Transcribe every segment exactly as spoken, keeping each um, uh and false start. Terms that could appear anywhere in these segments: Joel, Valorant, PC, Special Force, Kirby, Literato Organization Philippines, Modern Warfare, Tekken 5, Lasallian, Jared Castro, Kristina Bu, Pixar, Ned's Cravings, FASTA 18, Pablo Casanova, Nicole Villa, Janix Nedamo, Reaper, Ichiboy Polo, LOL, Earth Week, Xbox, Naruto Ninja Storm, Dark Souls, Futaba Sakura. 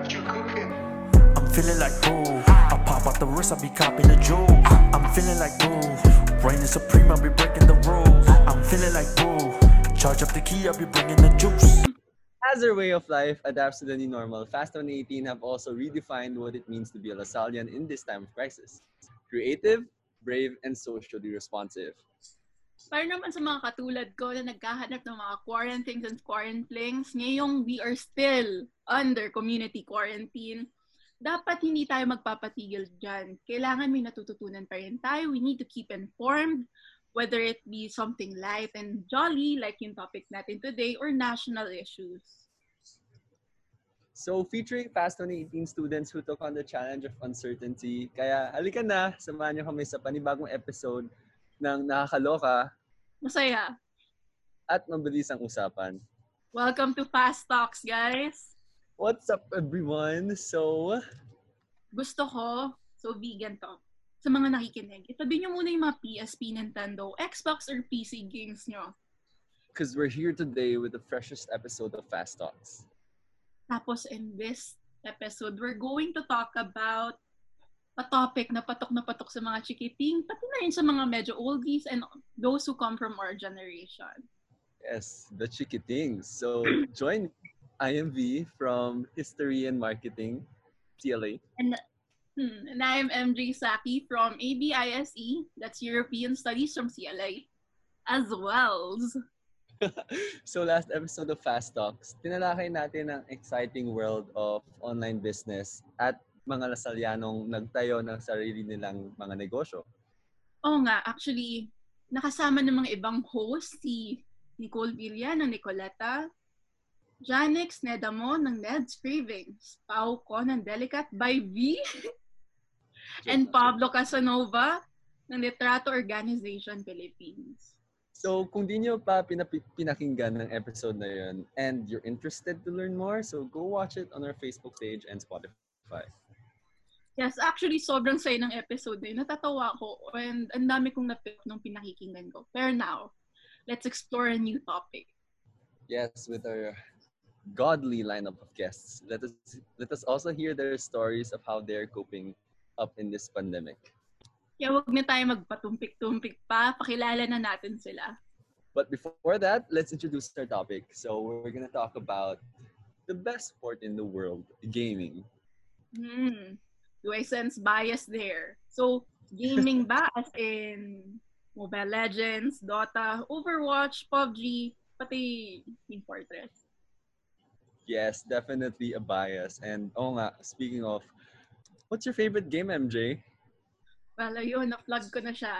What you cooking? I'm feeling like boo. I pop out the wrist, I be copping a jewel. I'm feeling like boo. Reigning supreme, I be breaking the rules. I'm feeling like boo. Charge up the key, I be bringing the juice. As their way of life adapts to the new normal, FASTA eighteen have also redefined what it means to be a Lasallian in this time of crisis. Creative, brave, and socially responsive. Para naman sa mga katulad ko na naghahanap ng mga quarantines and quarantlings, ngayong we are still under community quarantine, dapat hindi tayo magpapatigil dyan. Kailangan may natututunan pa rin tayo. We need to keep informed, whether it be something light and jolly like yung topic natin today or national issues. So, featuring FASTA eighteen students who took on the challenge of uncertainty. Kaya, halika na, samahan niyo kami sa panibagong episode ng Nakakaloka. Masaya. At mabilis ang usapan. Welcome to FASTalks, guys! What's up, everyone? So, gusto ko, so vegan to. Sa mga nakikinig, itabi niyo muna yung mga P S P, Nintendo, Xbox, or P C games niyo. Because we're here today with the freshest episode of FASTalks. Tapos in this episode, we're going to talk about a topic na patok na patok sa mga chikiting, pati na rin sa mga medyo oldies and those who come from our generation. Yes, the chikitings. So join I am V from History and Marketing, T L A. And, hmm, and I am M J Saki from A B I S E, that's European Studies from C L A, as well. So last episode of FASTalks, tinalakay natin ang exciting world of online business at mga Lasallianong nagtayo ng sarili nilang mga negosyo. Oo nga, actually, nakasama ng mga ibang host si Nicole Villa ng Nicoleta, Janix Nedamo ng Ned's Cravings, Pao Ko ng Delicate by V, and Pablo Casanova ng Literato Organization Philippines. So, kung di nyo pa pinap- pinakinggan ng episode na yun and you're interested to learn more, so go watch it on our Facebook page and Spotify. Yes, actually, sobrang saya ng episode na yun. Natatawa ko and ang dami kong napit nung pinakikinggan ko. Pero now, let's explore a new topic. Yes, with our godly lineup of guests, let us, let us also hear their stories of how they're coping up in this pandemic. Kaya huwag na tayo magpatumpik-tumpik pa. Pakilala na natin sila. But before that, let's introduce our topic. So we're gonna talk about the best sport in the world, gaming. Hmm. Do I sense bias there? So, gaming ba as in Mobile Legends, Dota, Overwatch, P U B G, pati Team Fortress? Yes, definitely a bias. And oh nga, speaking of, what's your favorite game, M J? Well, ayun, na-plug ko na siya.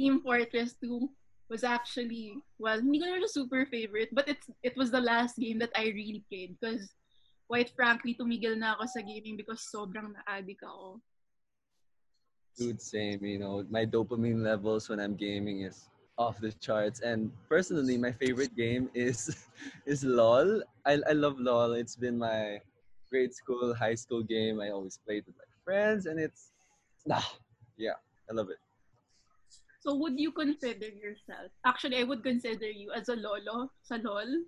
Team Fortress two was actually, well, hindi ko na siya super favorite, but it's, it was the last game that I really played because, quite frankly, tumigil na ako sa gaming because sobrang na-addict ako. Dude, same. You know, my dopamine levels when I'm gaming is off the charts. And personally, my favorite game is is LOL. I, I love LOL. It's been my grade school, high school game. I always played with my friends and it's, nah. Yeah, I love it. So would you consider yourself? Actually, I would consider you as a lolo sa LOL.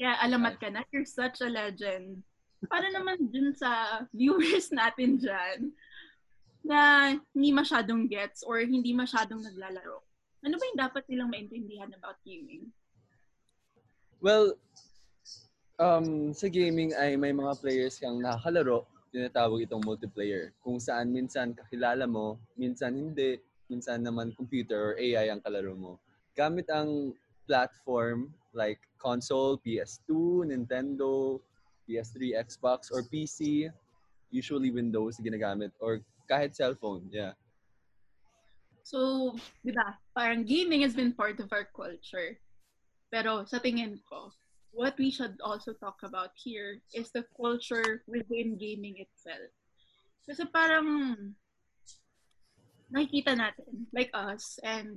Kaya alamat ka na. You're such a legend. Para naman dun sa viewers natin dyan na hindi masyadong gets or hindi masyadong naglalaro. Ano ba yung dapat nilang maintindihan about gaming? Well, um, sa gaming ay may mga players kang nakakalaro. Tinatawag itong multiplayer. Kung saan minsan kakilala mo, minsan hindi, minsan naman computer or A I ang kalaro mo. Gamit ang platform like console, P S two, Nintendo, P S three, Xbox, or P C, usually Windows ginagamit, or kahit cellphone, yeah. So, di ba, parang gaming has been part of our culture. Pero sa tingin ko, what we should also talk about here is the culture within gaming itself. Kasi parang nakikita natin, like us and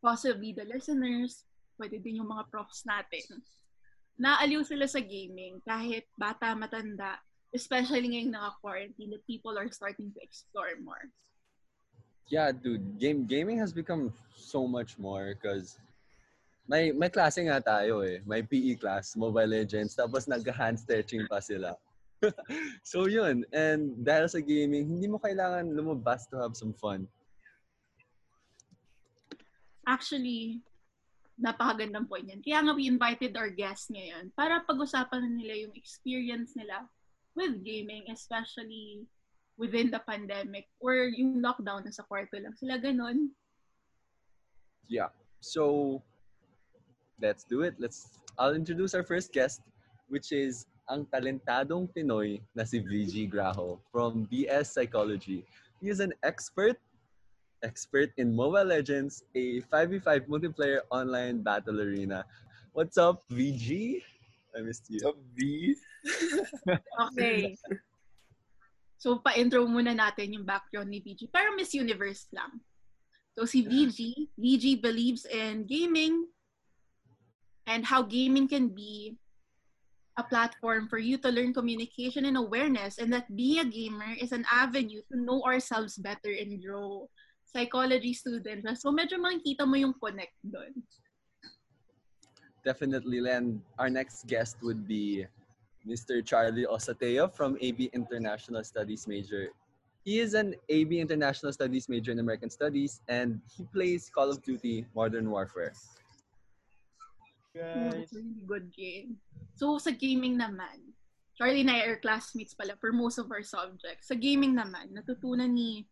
possibly the listeners, pwede din yung mga profs natin, naaliw sila sa gaming kahit bata, matanda, especially ngayong naka-quarantine that people are starting to explore more. Yeah, dude. Game, gaming has become so much more because May may klase nga tayo eh. May P E class, Mobile Legends, tapos nagka-hand stretching pa sila. So yun, and dahil sa gaming, hindi mo kailangan lumabas to have some fun. Actually, napakagandang point yan. Kaya nga we invited our guests ngayon para pag-usapan na nila yung experience nila with gaming, especially within the pandemic or yung lockdown na sa kwarto lang sila, ganun. Yeah. So, let's do it. Let's, I'll introduce our first guest, which is ang talentadong Pinoy na si V G Graho from B S Psychology. He is an expert expert in Mobile Legends, a five v five multiplayer online battle arena. What's up, V G? I missed you. What's up, V? Okay. So, pa-intro muna natin yung background ni V G. Pero Miss Universe lang. So, si V G, V G believes in gaming and how gaming can be a platform for you to learn communication and awareness, and that being a gamer is an avenue to know ourselves better and grow. Psychology student. So medyo makikita mo yung connect doon. Definitely, Len. Our next guest would be Mister Charlie Osateo from A B International Studies major. He is an A B International Studies major in American Studies, and he plays Call of Duty Modern Warfare. Guys. Really good game. So, sa gaming naman, Charlie and I are classmates pala for most of our subjects. Sa gaming naman, natutunan ni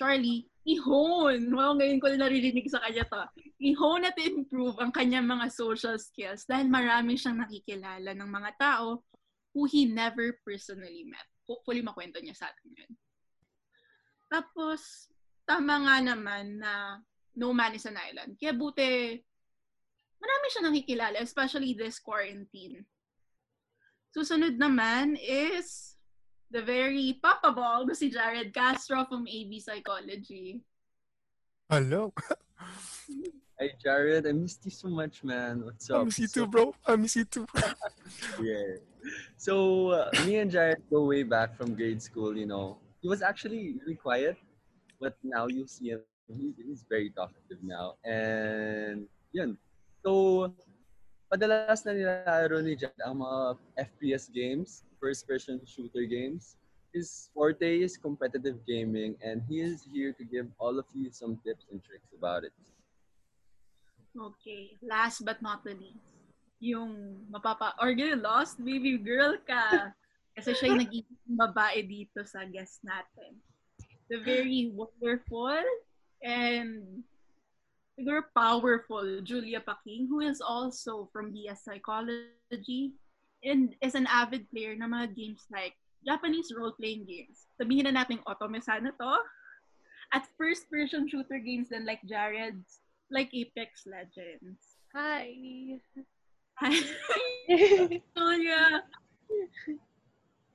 Charlie, i-hone. Wow, ngayon ko na naririnig sa kanya to. I-hone at improve ang kanyang mga social skills dahil marami siyang nakikilala ng mga tao who he never personally met. Hopefully, makwento niya sa atin yun. Tapos, tama nga naman na no man is an island. Kaya buti, marami siya nakikilala, especially this quarantine. Susunod naman is the very Papa Ball, si Jared Castro from A B Psychology. Hello! Hey Jared, I missed you so much, man. What's up? I miss you too, bro. I miss you too. Yeah. So, uh, me and Jared go way back from grade school, you know. He was actually really quiet, but now you see him. He's very talkative now. And, yun. So, padalas na nilalaro ni Jad ang mga F P S games, first-person shooter games. His forte is competitive gaming, and he is here to give all of you some tips and tricks about it. Okay, last but not the least, yung mapapa... Or you lost, baby girl ka. Kasi siya yung naging babae dito sa guest natin. The very wonderful and... Figure powerful Julia Paking, who is also from B S Psychology and is an avid player ng mga games like Japanese role-playing games. Sabihin na natin otome sana to. At first-person shooter games then like Jared's, like Apex Legends. Hi! Hi! Julia!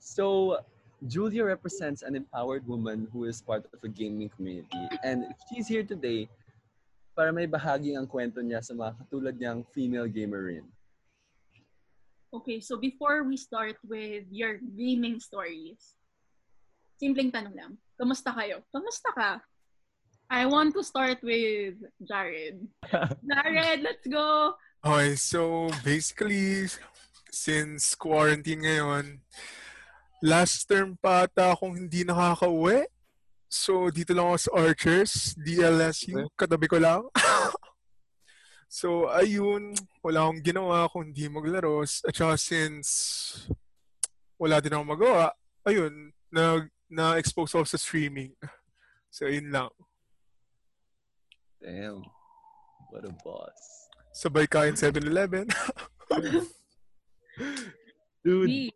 So, Julia represents an empowered woman who is part of a gaming community, and she's here today para may bahagi ang kwento niya sa mga katulad niyang female gamer rin. Okay, so before we start with your gaming stories, simpleng tanong lang, kamusta kayo? Kamusta ka? I want to start with Jared. Jared, let's go! Okay, so basically, since quarantine ngayon, last term pa ata akong hindi nakaka-uwi. So, dito lang ako sa Archers, D L S U, katabi ko lang. So, ayun, wala akong ginawa kung hindi maglaro. At saka since wala din akong magawa, ayun, na, na-expose ako sa streaming. So, ayun lang. Damn, what a boss. Sabay kain seven eleven. Dude.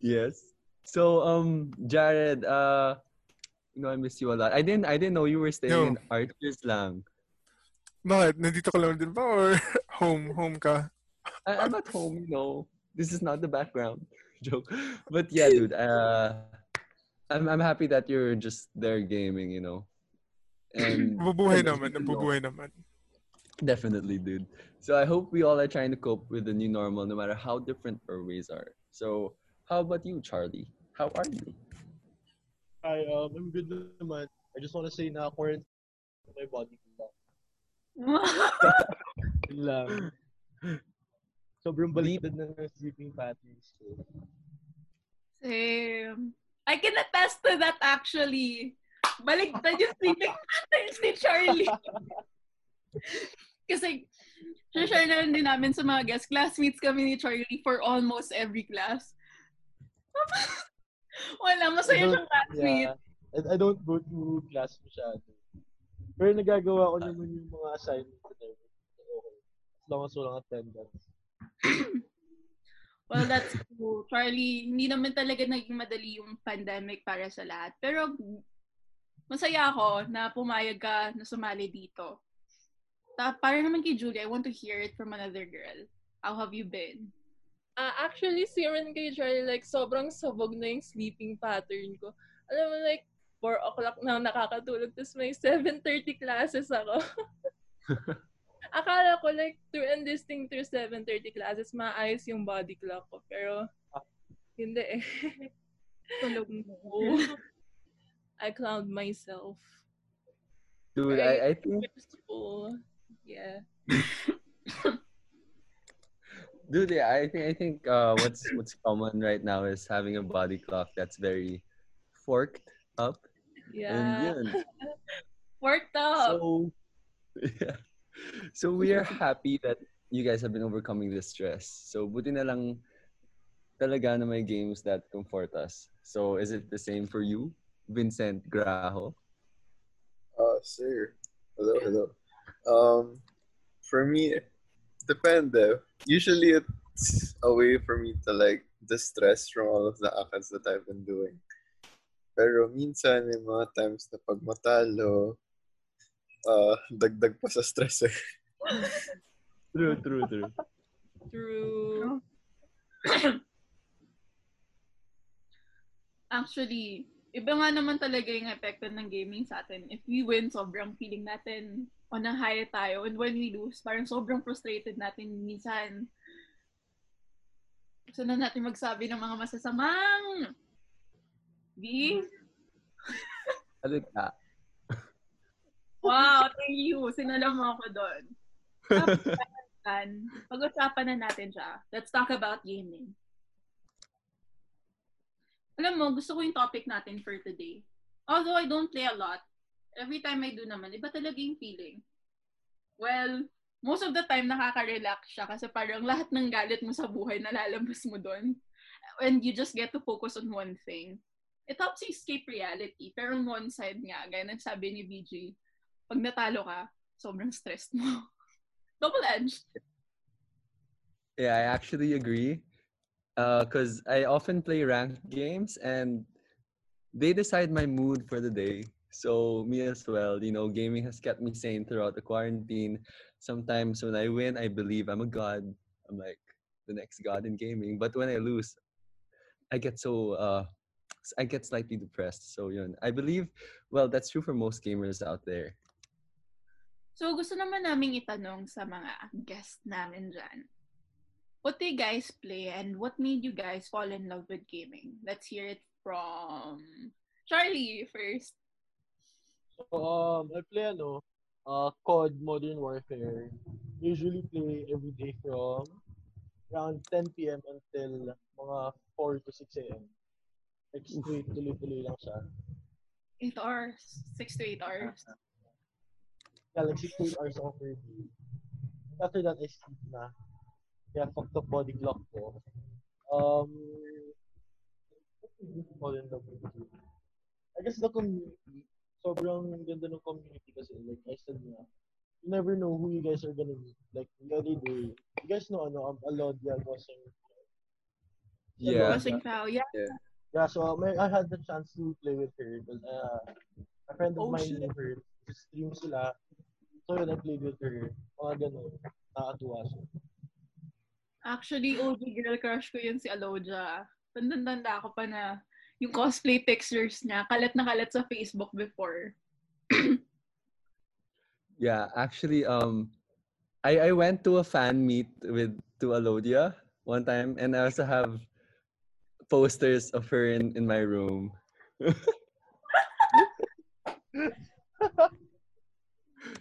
Yes. So, um, Jared, uh, you know, I miss you a lot. I didn't, I didn't know you were staying no. in Archers lang. Bakit? Nandito ka lang din ba? Or home, home ka? I, I'm at home, you know. This is not the background joke. But yeah, dude, uh, I'm, I'm happy that you're just there gaming, you know. And nabubuhay naman, nabubuhay naman. Definitely, dude. So I hope we all are trying to cope with the new normal, no matter how different our ways are. So, how about you, Charlie? How are you? Hi, um, I'm good naman. I just want to say na quarantine my body. Lang. Sobrang baliktad na ng sleeping patterns. So. Same. I can attest to that actually. Baligtad yung sleeping patterns ni Charlie. Kasi, share na rin din namin sa mga guest classmates kami ni Charlie for almost every class. Wala, masaya siyang classmate. Yeah. I don't go to class masyado. Pero nagagawa ko naman yung mga assignments na rin. Okay. As long as walang attendance. Well, that's cool. Charlie, hindi naman talaga naging madali yung pandemic para sa lahat. Pero, masaya ako na pumayag ka na sumali dito. Ta- para naman kay Julie, I want to hear it from another girl. How have you been? Uh, actually, si Ren kay Charlie, like, sobrang sabog na yung sleeping pattern ko. Alam mo, like, four o'clock na nakakatulog, tapos may seven thirty classes ako. Akala ko, like, to end this thing through seven thirty classes, maayos yung body clock ko. Pero, hindi eh. Tulog mo. I clowned myself. Dude, right? I, I think... Yeah. Dude, yeah, I think, I think uh, what's what's common right now is having a body clock that's very forked up. Yeah. And, yeah. Forked up. So, yeah. So we are happy that you guys have been overcoming this stress. So buti na lang talaga na may games that comfort us. So is it the same for you, Vincent Graho? Uh, sir. Hello, hello. Um, for me, depende. Usually it's a way for me to like distress from all of the actions that I've been doing. Pero minsan may mga times na pag matalo, Uh, dagdag pa sa stress eh. True, true, true. True. Actually, iba nga naman talaga yung epekto ng gaming sa atin. If we win, sobrang feeling natin on a high tayo. And when we lose, parang sobrang frustrated natin. Minsan, gusto na natin magsabi ng mga masasamang. Di? Alit na. Wow, thank you. Sinala mo ako doon. Pag-usapan na natin siya. Let's talk about gaming. Alam mo, gusto ko yung topic natin for today. Although I don't play a lot, every time I do naman, iba talaga yung feeling. Well, most of the time, nakaka-relax siya kasi parang lahat ng galit mo sa buhay, nalalabas mo doon. And you just get to focus on one thing. It helps you escape reality. Pero on one side nga, gaya nagsabi ni B J, pag natalo ka, sobrang stressed mo. Double-edged. Yeah, I actually agree. Because uh, I often play ranked games and they decide my mood for the day. So me as well. You know, gaming has kept me sane throughout the quarantine. Sometimes when I win, I believe I'm a god. I'm like the next god in gaming. But when I lose, I get so... Uh, I get slightly depressed. So, yun. I believe, well, that's true for most gamers out there. So, gusto naman naming itanong sa mga guests namin dyan. What do you guys play and what made you guys fall in love with gaming? Let's hear it from Charlie first. Um, I play, ano, uh, C O D Modern Warfare. Usually play every day from around ten p.m. until mga four to six a.m. Like, straight, tuloy-tuloy lang siya. eight hours. six to eight hours. Yeah, like six to eight hours ako per day. After that, I sleep na. Kaya, fucked up body clock ko. Um, I guess the community, sobrang ganda ng community kasi, like, I said na, you never know who you guys are gonna meet. Like, the other day, you guys know, ano, Alodia, Gossing. Yeah. Gossing Cow, yeah. yeah. Yeah, so I had the chance to play with her. But, uh, a friend of oh, mine knew her. Stream sila. So when I played with her, mga ganun, nakatuwa siya. Actually, O G girl crush ko yun si Alodia. Tanda-tanda ako pa na yung cosplay pictures niya, kalat na kalat sa Facebook before. Yeah, actually, um, I, I went to a fan meet with to Alodia one time. And I also have posters of her in, in my room.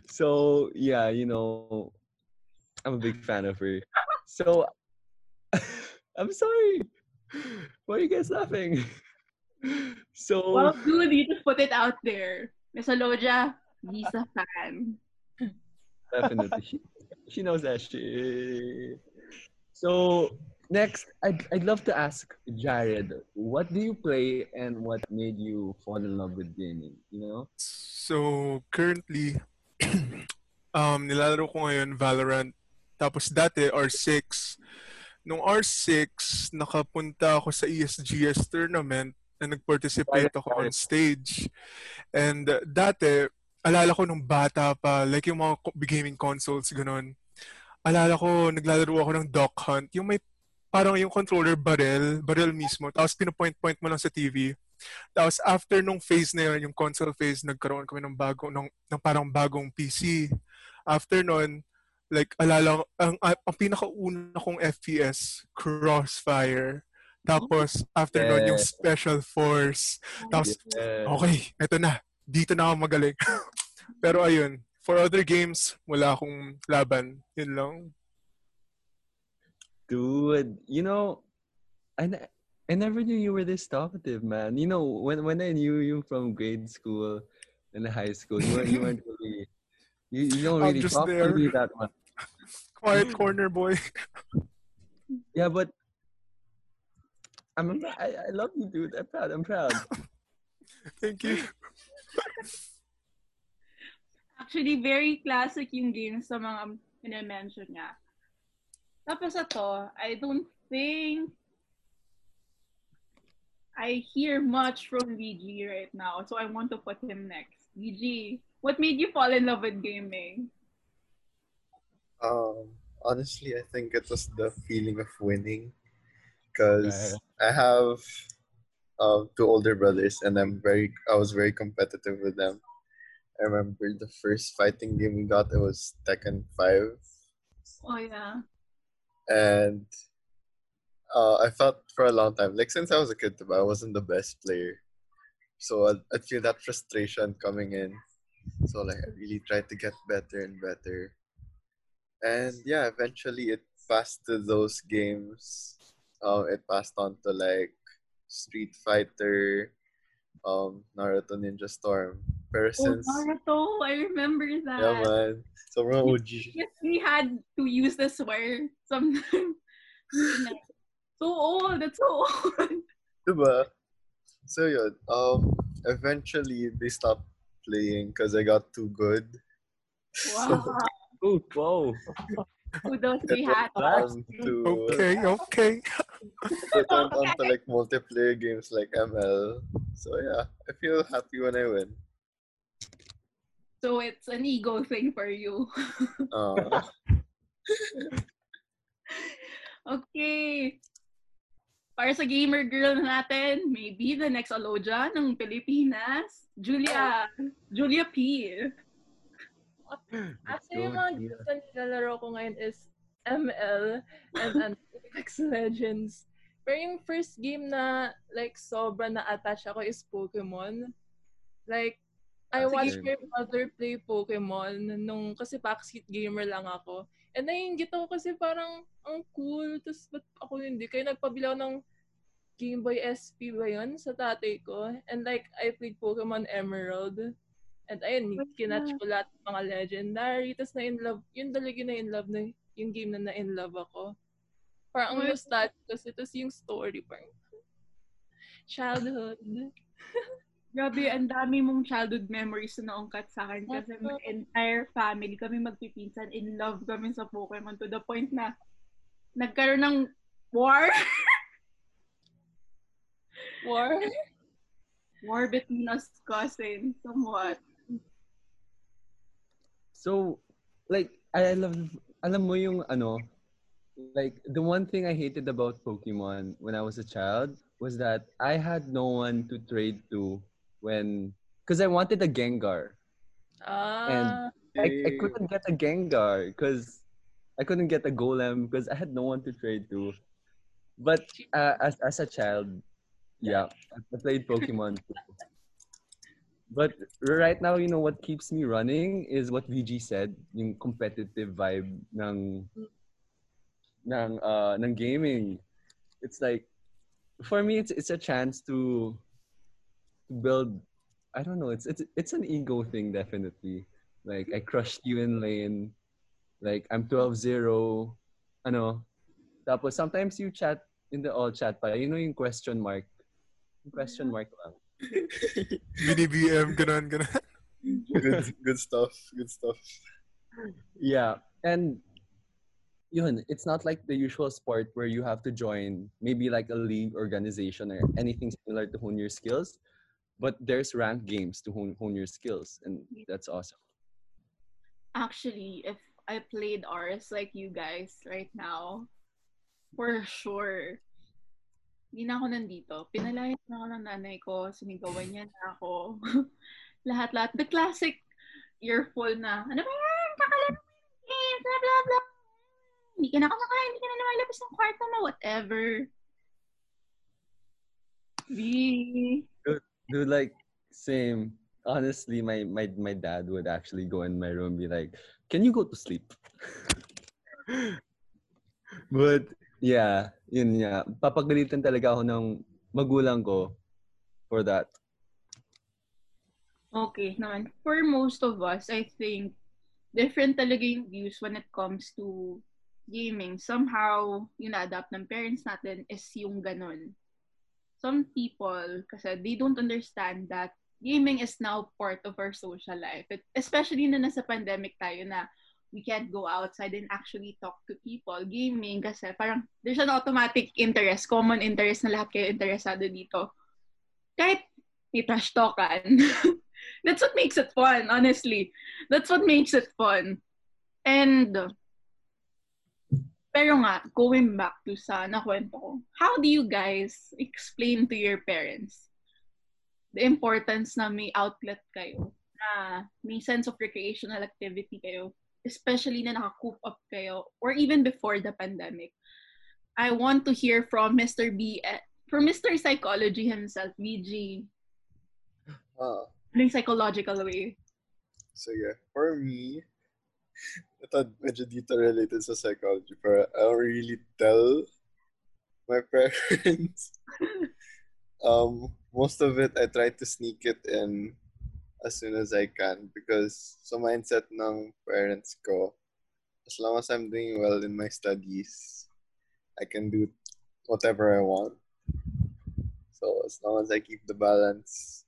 So, yeah, you know, I'm a big fan of her. So, I'm sorry. Why are you guys laughing? So, well, dude, you just put it out there. Miss Alodia, he's a fan. Definitely. She, she knows that shit. So, next, I'd, I'd love to ask Jared, what do you play and what made you fall in love with gaming? You know? So, currently, um, nilalaro ko ngayon Valorant. Tapos dati, R six. Nung R six, nakapunta ako sa E S G S tournament na nag-participate ako on stage. And uh, dati, alala ko nung bata pa, like yung mga gaming consoles, ganun. Alala ko, naglalaro ako ng Duck Hunt. Yung may, parang yung controller barrel, barrel mismo. Tapos pinapoint-point mo lang sa T V. Tapos after nung phase na yun, yung console phase, nagkaroon kami ng, bago, ng, ng parang bagong P C. After nun, like, alala ko, ang, ang pinakauna kong F P S, Crossfire. Tapos, after yeah. nun, yung Special Force. Tapos, yeah. okay, eto na. Dito na ako magaling. Pero ayun, for other games, wala akong laban. Yun lang. Dude, you know, I, I never knew you were this talkative, man. You know, when when I knew you from grade school and high school, you weren't, you weren't really, you, you don't really talk there. to me that much. Quiet corner boy. Yeah, but I'm I, I love you, dude. I'm proud. I'm proud. Thank you. Actually, very classic yung games sa mga pina-mention niya. Tapos ito, I don't think I hear much from V G right now, so I want to put him next. V G, what made you fall in love with gaming? Um, honestly, I think it was the feeling of winning. Because I have uh, two older brothers, and I'm very, I was very competitive with them. I remember the first fighting game we got, it was Tekken five. Oh, yeah. And uh, I thought for a long time, like since I was a kid, I wasn't the best player. So I, I feel that frustration coming in. So like I really tried to get better and better. And yeah, eventually it passed to those games. Uh, it passed on to like Street Fighter, um, Naruto Ninja Storm. Pero since, oh, Naruto! I remember that. Yeah, man. So we're O G. Yes, we had to use the swear sometimes. So old! That's so old! Diba? So yeah, um, eventually they stopped playing because I got too good. Wow! Oh, wow! Who does we had to, okay, okay. It went on to like multiplayer games like M L. So yeah, I feel happy when I win. So it's an ego thing for you. Uh. Okay. Para sa gamer girl natin, maybe the next Alodia ng Pilipinas, Julia. Julia P. Actually, yung mga games na nilalaro ko ngayon is M L and Apex Legends. Pero yung first game na like sobra na-attach ako is Pokemon. Like, I That's watched my mother play Pokemon nung kasi backseat gamer lang ako. And naiinggit ako kasi parang ang cool. Tapos ba't ako hindi? Kaya nagpabila ng Game Boy S P ba yun sa tatay ko. And like, I played Pokemon Emerald. And ayun, kinatch ko lahat ng mga legendary. Tapos na-inlove, yun talaga na-inlove na yung game na na-inlove ako. Parang ang nostalgic kasi tapos yung story parang childhood. Grabe, ang dami mong childhood memories na naungkat sa akin kasi my entire family kami magpipinsan. In love kami sa Pokemon to the point na nagkaroon ng war. War? War between us cousins, somewhat. So, like, I love, alam mo yung ano, like, the one thing I hated about Pokemon when I was a child was that I had no one to trade to when, because I wanted a Gengar. Ah. And I, I couldn't get a Gengar because I couldn't get a Golem because I had no one to trade to. But uh, as as a child, yeah, I played Pokemon too. But right now, you know, what keeps me running is what V G said, yung competitive vibe ng ng uh ng gaming. It's like for me, it's it's a chance to build. I don't know. It's it's it's an ego thing, definitely. Like I crushed you in lane. Like I'm twelve zero. Ano. Tapos sometimes you chat in the all chat pa. You know yung question mark. Yung question mark lang. B D B M, ganun, ganun. Good, good stuff. Good stuff. Yeah, and yun, it's not like the usual sport where you have to join maybe like a league organization or anything similar to hone your skills, but there's ranked games to hone, hone your skills, and that's awesome. Actually, if I played R S like you guys right now, for sure, hindi na ako nandito. Pinalayas na ako ng nanay ko, sinigawan niya na ako. Lahat-lahat. The classic earful na, ano ba yan? Kakalabas ng game, blah, blah, blah. Hindi ka na kumakain, hindi ka na lumalabas ng kwarto mo, whatever. V. Dude, dude, like, same. Honestly, my, my, my dad would actually go in my room and be like, can you go to sleep? But, yeah, yun niya. Papagalitan talaga ako ng magulang ko for that. Okay, naman. For most of us, I think, different talaga yung views when it comes to gaming. Somehow, yung na-adapt ng parents natin is yung ganun. Some people, kasi they don't understand that gaming is now part of our social life. It, especially na nasa pandemic tayo na we can't go outside and actually talk to people. Gaming, kasi parang there's an automatic interest, common interest na lahat kayo interesado dito. Kahit may trash talkan. That's what makes it fun, honestly. That's what makes it fun. And, pero nga, going back to sa nakwento ko, how do you guys explain to your parents the importance na may outlet kayo, na may sense of recreational activity kayo, especially na naka-coop up kayo, or even before the pandemic? I want to hear from Mister B, from Mister Psychology himself, B G. Uh. In a psychological way. So yeah, for me, ito medyo dito related sa psychology, pero I don't really tell my parents. um, most of it, I try to sneak it in as soon as I can because sa mindset ng parents ko, as long as I'm doing well in my studies, I can do whatever I want. So as long as I keep the balance,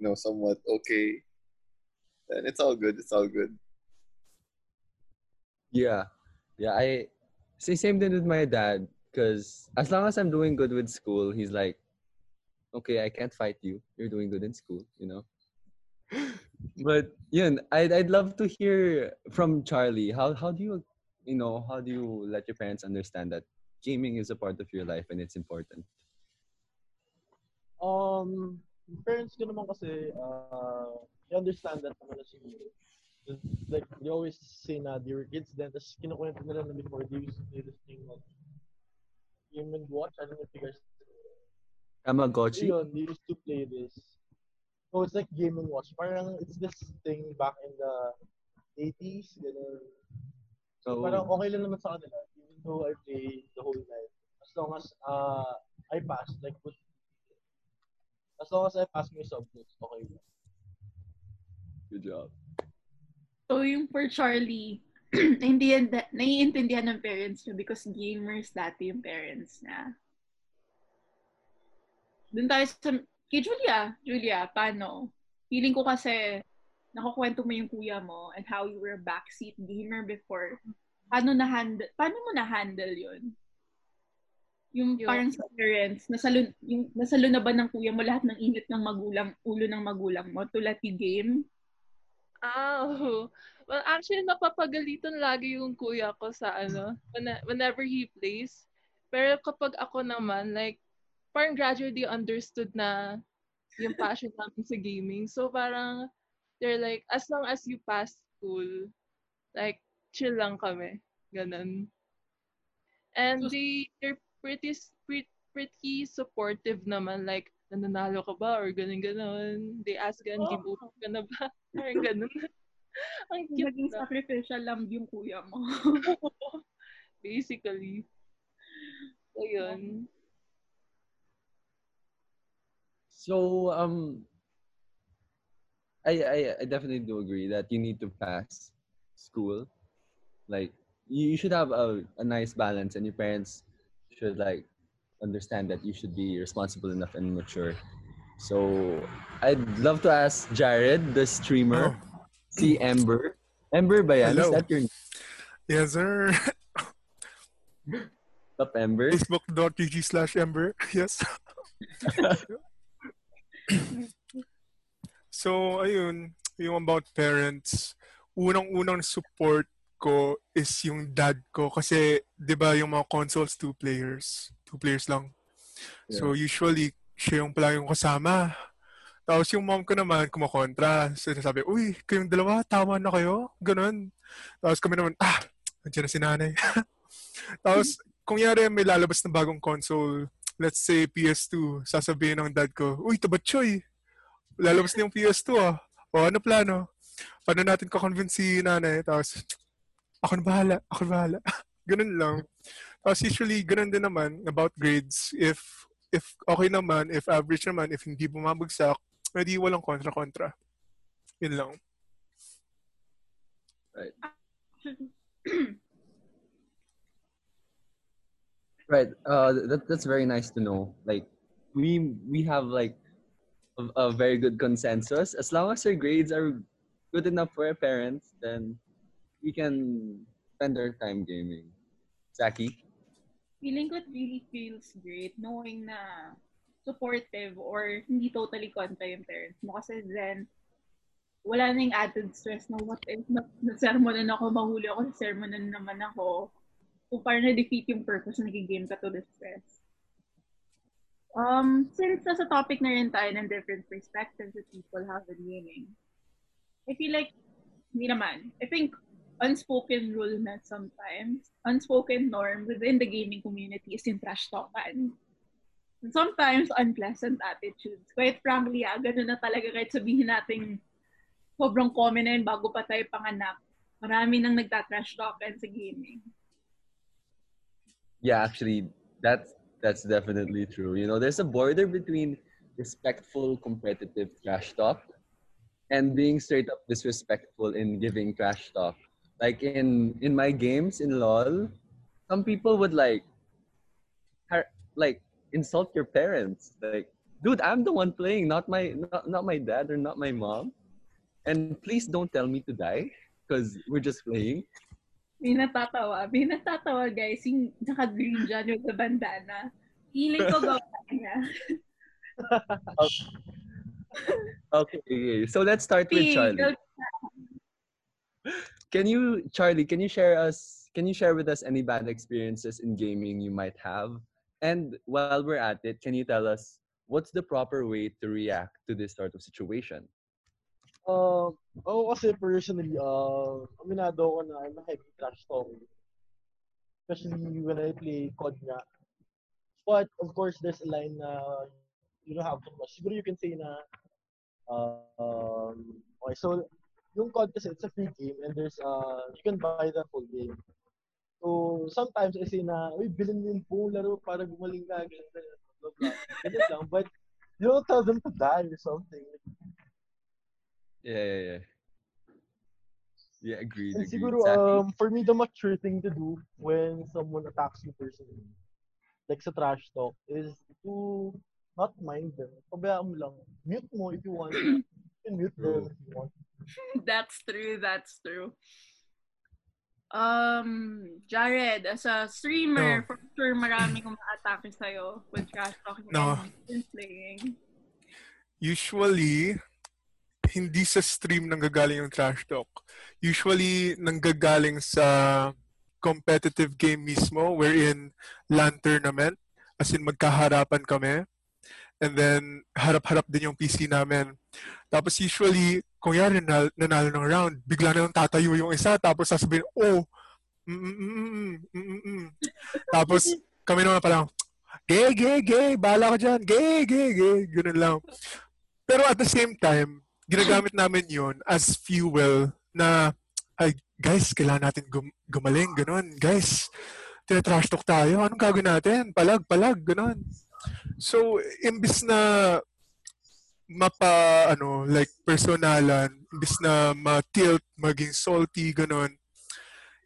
know, somewhat okay, and it's all good. It's all good. Yeah, yeah. I say same thing with my dad because as long as I'm doing good with school, he's like, okay, I can't fight you. You're doing good in school, you know. But yeah, I'd I'd love to hear from Charlie. How how do you, you know, how do you let your parents understand that gaming is a part of your life and it's important? Um. Parents ko naman kasi, uh, they understand that naman as you. Like, they always say na they were kids then, tapos kinukwento nila na before they used to do this thing like, game and watch, I don't know if you guys Tamagotchi? Yun, they used to play this. So it's like game and watch. Parang it's this thing back in the eighties, gano'n. So oh. Parang okay lang naman sa kanila, even though I play the whole night. As long as uh, I pass, like, put As long as I pass my subjects, okay. Good job. So yung for Charlie, naiintindihan ng parents niya because gamers dati yung parents niya. Dun tayo sa, kay Julia, Julia, paano? Feeling ko kasi nakukwento mo yung kuya mo and how you were a backseat gamer before. Paano, na-handle, paano mo na-handle yun? Yung parang sa parents, nasalo, yung, nasalo na ba ng kuya mo lahat ng init ng magulang, ulo ng magulang mo to let you game? Oh. Well, actually, napapagalitan lagi yung kuya ko sa ano, whenever he plays. Pero kapag ako naman, like, parang gradually understood na yung passion namin sa gaming. So parang, they're like, as long as you pass school, like, chill lang kami. Ganun. And so, they, they're pretty pretty supportive naman, like, nananalo ka ba? Or ganun-ganun. They ask ka, hindi oh. buhok ka na ba? Or ganun. Ang cute naging na. Sacrificial lamb yung kuya mo. Basically. So, yun. So um, I, I I definitely do agree that you need to pass school. Like you, you should have a, a nice balance, and your parents should like understand that you should be responsible enough and mature. So I'd love to ask Jared, the streamer, oh. see Ember. Ember ba yan? Hello. Is that your name? Yes, sir. What's up, Ember? Facebook.gg slash Ember. Yes. So, ayun, yung about parents, unang-unang support ko is yung dad ko. Kasi, di ba, yung mga consoles, two players. Two players lang. Yeah. So, usually, siya yung pala yung kasama. Tapos yung mom ko naman, kumakontra. So, sinasabi, uy, kayong dalawa, tama na kayo? Ganun. Tapos kami naman, ah, nandiyan na si nanay. Tapos, kung yari may lalabas na bagong console, let's say P S two, sasabihin ng dad ko, uy, tabatchoy! Lalabas na yung P S two ah. O ano plano? Paano natin ka-convince si nanay? Tapos, ako na bahala, ako na bahala. Ganun lang. Tapos usually, ganun din naman about grades. If if okay naman, if average naman, if hindi bumabagsak, hindi walang kontra-kontra. Yun lang. Right. Right. Uh, that, that's very nice to know. Like, we we have like a, a very good consensus. As long as your grades are good enough for your parents, then we can spend our time gaming. Zaki? Feeling ko it really feels great knowing na supportive or hindi totally kontra yung parents mo. Kasi then, wala na yung added stress na what if nagsermonan ako, mahuli ako, nagsermonan naman ako. Kung parang na-defeat yung purpose na nagigame ka to the stress. Um, since nasa topic na rin tayo ng different perspectives that people have in gaming, I feel like, hindi naman. I think, unspoken rule na sometimes, unspoken norm within the gaming community is yung trash talkan. And sometimes, unpleasant attitudes. Quite frankly, ah, ganun na talaga kahit sabihin natin sobrang common na yun bago pa tayo panganak. Marami nang nagtatrash talkan sa gaming. Yeah, actually, that's that's definitely true. You know, there's a border between respectful, competitive trash talk and being straight up disrespectful in giving trash talk. Like in in my games in LOL, some people would like har- like insult your parents. Like, dude, I'm the one playing, not my not, not my dad or not my mom. And please don't tell me to die, because we're just playing. May natatawa. May natatawa, guys. Yung naka-green dyan yung bandana. Hiling ko gawa niya. Okay. So let's start with Charlie. Can you, Charlie, can you share us, can you share with us any bad experiences in gaming you might have? And while we're at it, can you tell us what's the proper way to react to this sort of situation? Uh, oh, kasi personally, uh, aminado ko na I'm a heavy trash talker. Especially when I play C O D nga. But, of course, there's a line na you don't have to much. Siguro you can say na, uh, um, okay, so, yung C O D kasi, it's a free game and there's, uh, you can buy the whole game. So, sometimes I say na, uy, bilhin mo yung buong laro para gumaling na, ganun, ganun, ganun, ganun lang. But, you don't tell them to die or something. Yeah, yeah, yeah. Yeah, agreed, and agreed. Siguro, um, for me, the mature thing to do when someone attacks you personally, like sa trash talk, is to not mind them. Pabayaan mo lang. Mute mo if you want. You can mute them if you want. That's true, that's true. Um, Jared, as a streamer, no. For sure, marami kong ma-attack sa'yo with trash talking no. and playing. Usually, hindi sa stream nanggagaling yung trash talk. Usually, nanggagaling sa competitive game mismo wherein LAN tournament, as in magkaharapan kami. And then, harap-harap din yung P C namin. Tapos usually, kung yari nanalo, nanalo ng round, bigla na yung tatayo yung isa, tapos sasabihin, oh, mm-mm, mm-mm. Tapos, kami naman palang, gay, gay, gay, bahala ka dyan, gay, gay, gay, ganun lang. Pero at the same time, ginagamit namin yun as fuel na, ay, guys, kailangan natin gum- gumaling, ganun. Guys, tinatrash talk tayo. Anong gagawin natin? Palag, palag, ganun. So, imbis na mapa, ano, like, personalan, imbis na ma-tilt, maging salty, ganon,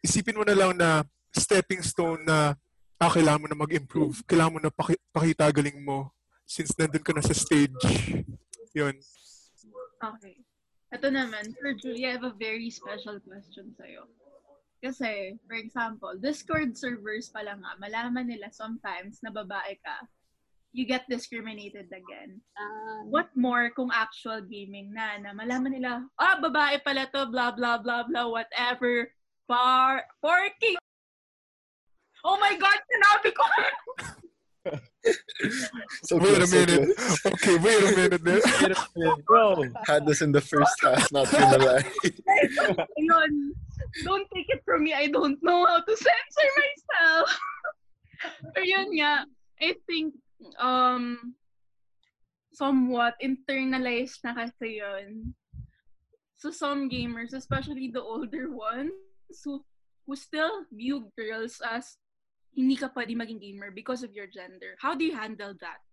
isipin mo na lang na stepping stone na, ah, kailangan mo na mag-improve, kailangan mo na paki- pakita galing mo since nandun ka na sa stage. Yun. Okay. Ito naman, for Julia, I have a very special question sa'yo. Kasi, for example, Discord servers pa lang nga, malaman nila sometimes na babae ka, you get discriminated again. Um, what more kung actual gaming na, na malaman nila, ah, oh, babae pala to, blah, blah, blah, blah, whatever. Par, parking. Oh my God, sinabi ko! So wait a minute. So okay, wait a minute. Wait a minute. Bro, had this in the first half, not gonna lie. Don't take it from me. I don't know how to censor myself. Pero yun nga, I think um somewhat internalized na kasi yun. So some gamers, especially the older ones, who, who still view girls as hindi ka pwede maging gamer because of your gender. How do you handle that?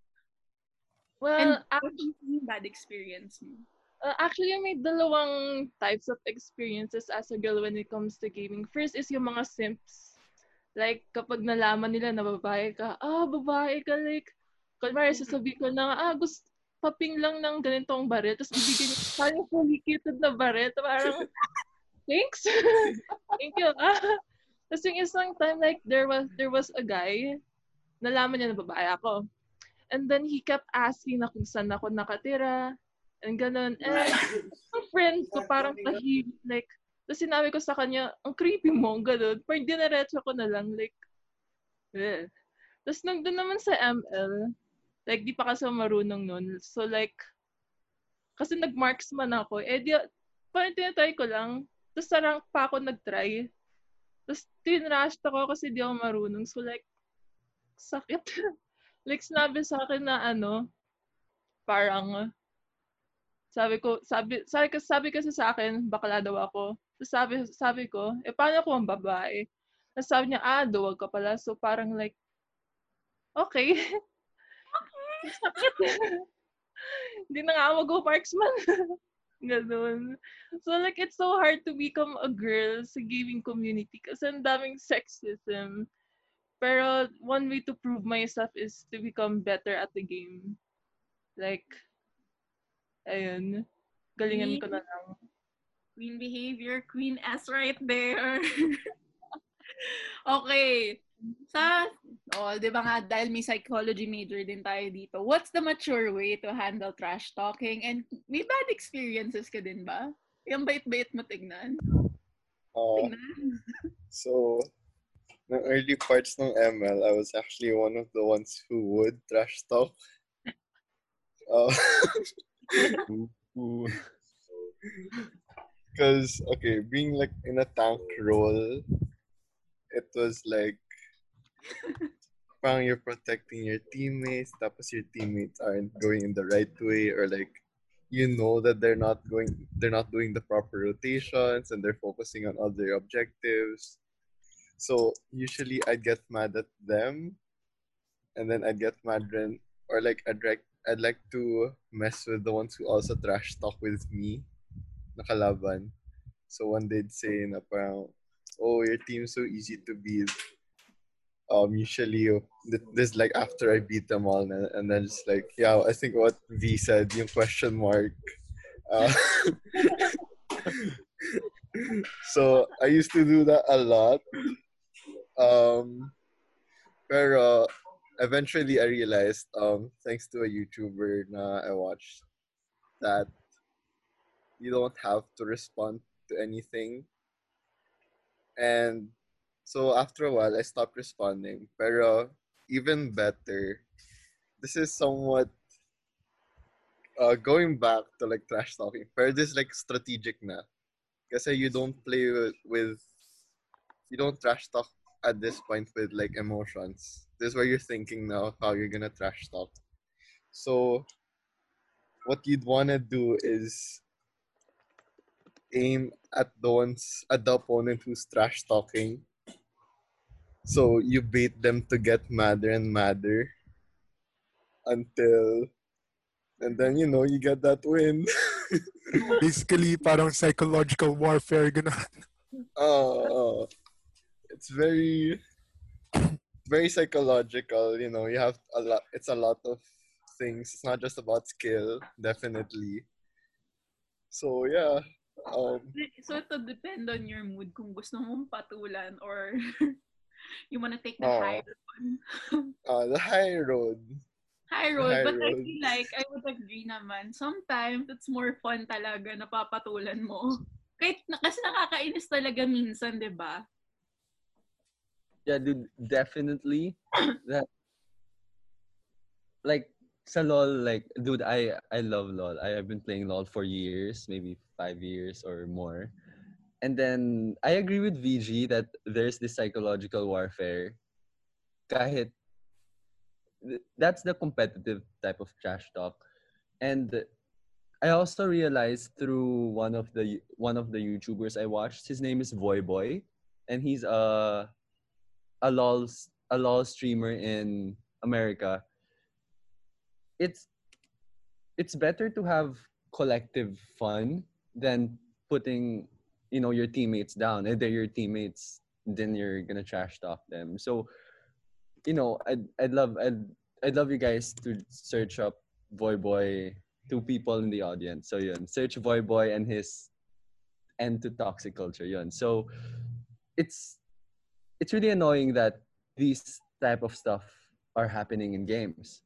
Well, actually, bad experience mo? Uh, actually, may dalawang types of experiences as a girl when it comes to gaming. First is yung mga simps. Like, kapag nalaman nila na babae ka, ah, babae ka, like, kunwari, sasabi ko na, ah, gusto, paping lang ng ganitong baril, tapos bibigyan niya, parang complicated na baril, parang, thanks, thank you, ah. Tapos yung isang time, like, there was there was a guy, nalaman niya na babae ako. And then, he kept asking na kung saan ako nakatira, and ganun. And yung friend ko, parang tahimik, like, tapos sinabi ko sa kanya, ang creepy mo, ganun. Parang dinaretso ko na lang, like, eh. Tapos nandun naman sa M L, like, di pa kasi marunong nun. So, like, kasi nag-marksman ako. Eh, di, parang tinatry ko lang. Tapos sa rank pa ako nag-try. Tapos tinrashed ako kasi di ako marunong. So, like, sakit. Like, sinabi sa akin na ano, parang, sabi ko, sabi, sabi, sabi kasi sa akin, bakla daw ako. Tapos sabi, sabi ko, eh, paano kung ang babae? Tapos sabi niya, ah, duwag ka pala. So, parang like, okay. Sakit. Hindi na nga mag-o-parksman. Ganun. So, like, it's so hard to become a girl sa gaming community kasi ang daming sexism. Pero, one way to prove myself is to become better at the game. Like, ayun. Galingan queen, ko na lang. Queen behavior, Queen S right there. Okay. Sa, oh, di ba nga, dahil may psychology major din tayo dito, what's the mature way to handle trash talking? And may bad experiences ka din ba? Yung bait-bait mo tignan? Oo. Uh, so, ng early parts ng M L, I was actually one of the ones who would trash talk. Uh, because, okay, being like in a tank role, it was like, parang you're protecting your teammates, tapos your teammates aren't going in the right way, or like you know that they're not going, they're not doing the proper rotations, and they're focusing on other objectives. So usually I'd get mad at them, and then I'd get mad when, or like I'd like I'd like to mess with the ones who also trash talk with me, nakalaban. So one day'd say na parang, oh, your team's so easy to beat. Um, usually, this like after I beat them all, and, and then just like, yeah, I think what V said, yung question mark. Uh, so I used to do that a lot. Um, pero eventually I realized, um, thanks to a YouTuber na I watched, that you don't have to respond to anything. And so after a while, I stopped responding. Pero even better, this is somewhat uh, going back to like trash talking. Pero this is like strategic na, kasi you don't play with, with you don't trash talk at this point with like emotions. This is where you're thinking now how you're gonna trash talk. So what you'd wanna do is aim at the ones at the opponent who's trash talking. So you bait them to get madder and madder until And then, you know, you get that win. Basically, parang psychological warfare, gano'n. Oh, uh, it's very, very psychological. You know, you have a lot. It's a lot of things. It's not just about skill, definitely. So yeah. Um, so it will depend on your mood. Kung gusto mong patulan or you wanna take the uh, high road. Uh, the high road. High road, high but road. I feel like I would agree naman. Sometimes it's more fun talaga na papatulan mo. Kahit, kasi nakakainis talaga minsan, di ba? Yeah, dude, definitely. That, like, sa LOL, like, dude, I, I love LOL. I, I've been playing LOL for years, maybe five years or more. And then, I agree with V G that there's this psychological warfare. Kahit, that's the competitive type of trash talk. And I also realized through one of the one of the YouTubers I watched, his name is Voy Boy, and he's a a LOL a LOL streamer in America. It's it's better to have collective fun than putting, you know, your teammates down. If they're your teammates, then you're gonna trash talk them. So, you know, I'd I'd love I'd I'd love you guys to search up Voy Boy. Two people in the audience. So, yun. Search Voy Boy and his end to toxic culture. Yun. So, it's it's really annoying that these type of stuff are happening in games.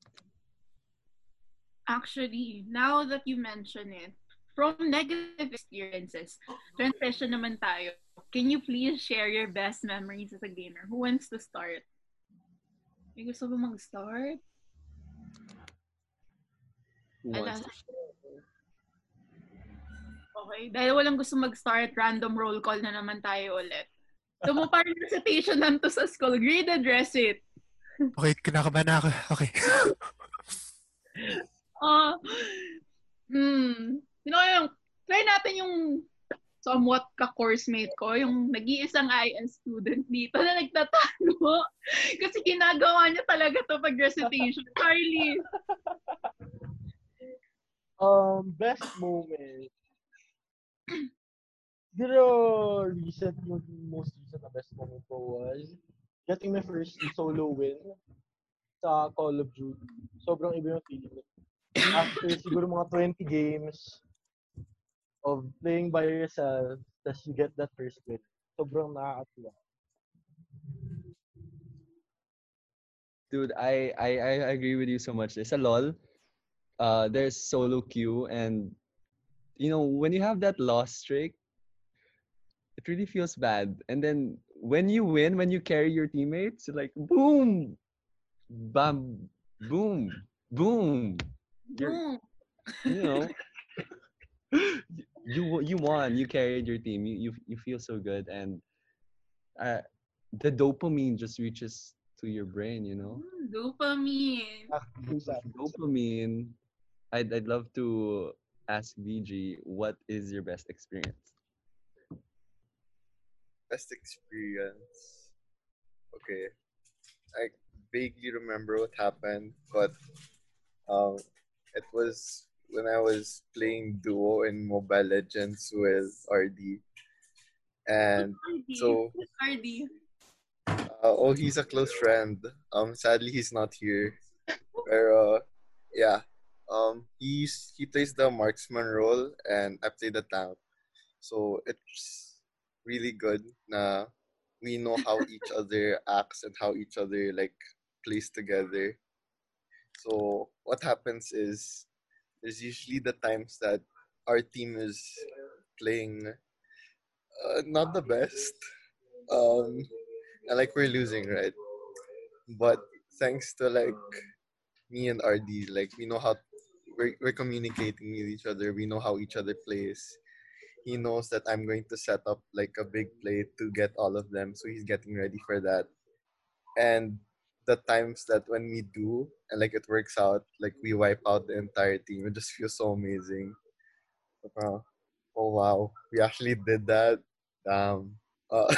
Actually, now that you mention it, from negative experiences, transition naman tayo. Can you please share your best memories as a gamer? Who wants to start? May gusto ba mag-start? Once. Okay, dahil walang gusto mag-start, random roll call na naman tayo ulit. So, mo parang recitation ng to sa school. Grade address it. Okay, kinakabahan na ako. Okay. uh, hmm. You know, yung, try natin yung somewhat ka-coursemate ko, yung nag-iisang I S student dito na nagtatalo. Kasi ginagawa niya talaga to pag recitation. Charlie! Um, best moment. The recent, most recent na best moment ko was getting my first solo win sa Call of Duty. Sobrang iba yung feeling. After siguro mga twenty games of playing by yourself, as you get that first win. Sobrang nakakatuwa. Dude, I, I, I agree with you so much. It's a LOL. Uh, there's solo queue, and you know, when you have that loss streak, it really feels bad. And then when you win, when you carry your teammates, you're like boom, bam, boom, boom, you're, you know, you you won, you carried your team, you you, you feel so good, and uh, the dopamine just reaches to your brain, you know. Mm, dopamine. Dopamine. I'd, I'd love to ask V G, what is your best experience? Best experience. Okay. I vaguely remember what happened, but um, it was when I was playing duo in Mobile Legends with R D. And R D. So... R D. Uh, oh, he's a close friend. Um, sadly, he's not here. Pero, uh, yeah. Um, he's, he plays the marksman role, and I play the tank. So it's really good na we know how each other acts and how each other like plays together. So what happens is there's usually the times that our team is playing uh, not the best. Um, and like we're losing, right? But thanks to like me and R D, like we know how we're, we're communicating with each other. We know how each other plays. He knows that I'm going to set up like a big play to get all of them. So he's getting ready for that. And the times that when we do and like it works out, like we wipe out the entire team. It just feels so amazing. Oh wow, we actually did that. Damn. Uh,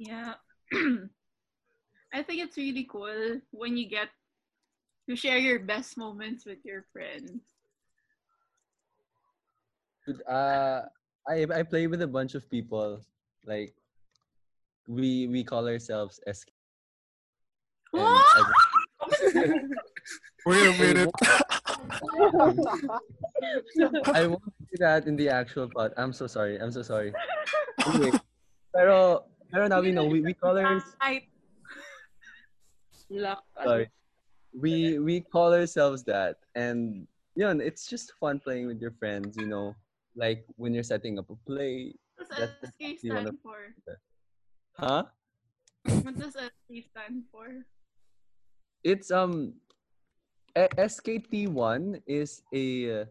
Yeah. I think it's really cool when you get to share your best moments with your friends. Uh, I I play with a bunch of people. Like, we we call ourselves S K. What? Wait a minute. I won't do that in the actual pod. I'm so sorry. I'm so sorry. Anyway, pero pero now we know we we call her. Sorry, we we call ourselves that, and yeah, it's just fun playing with your friends. You know, like when you're setting up a play. What does S K stand wanna... for? Huh? What does S K stand for? It's um. S K T one is a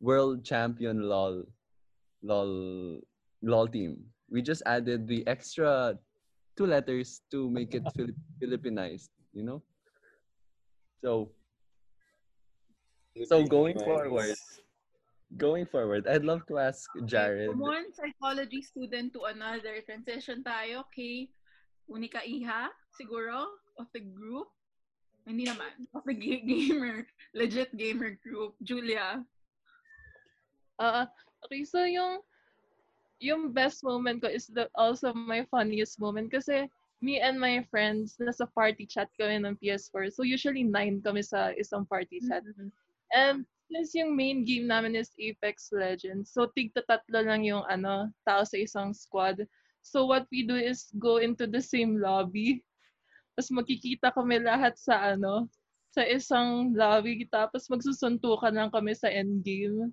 world champion LOL, LOL, LOL team. We just added the extra two letters to make it Filipinized, you know? So, so going forward, going forward, I'd love to ask Jared. From one psychology student to another, transition tayo kay Unika Iha, siguro, of the group. Hindi naman. Of the gamer, legit gamer group. Julia. Uh, okay, so yung, yung best moment ko is the, also my funniest moment. Kasi me and my friends, nasa party chat kami ng P S four. So usually nine kami sa isang party chat. Mm-hmm. And since yung main game namin is Apex Legends, so tigta tatlo lang yung ano, tao sa isang squad. So what we do is go into the same lobby. Tapos magkikita kami lahat sa ano, sa isang lobby, tapos magsusuntukan lang kami sa endgame.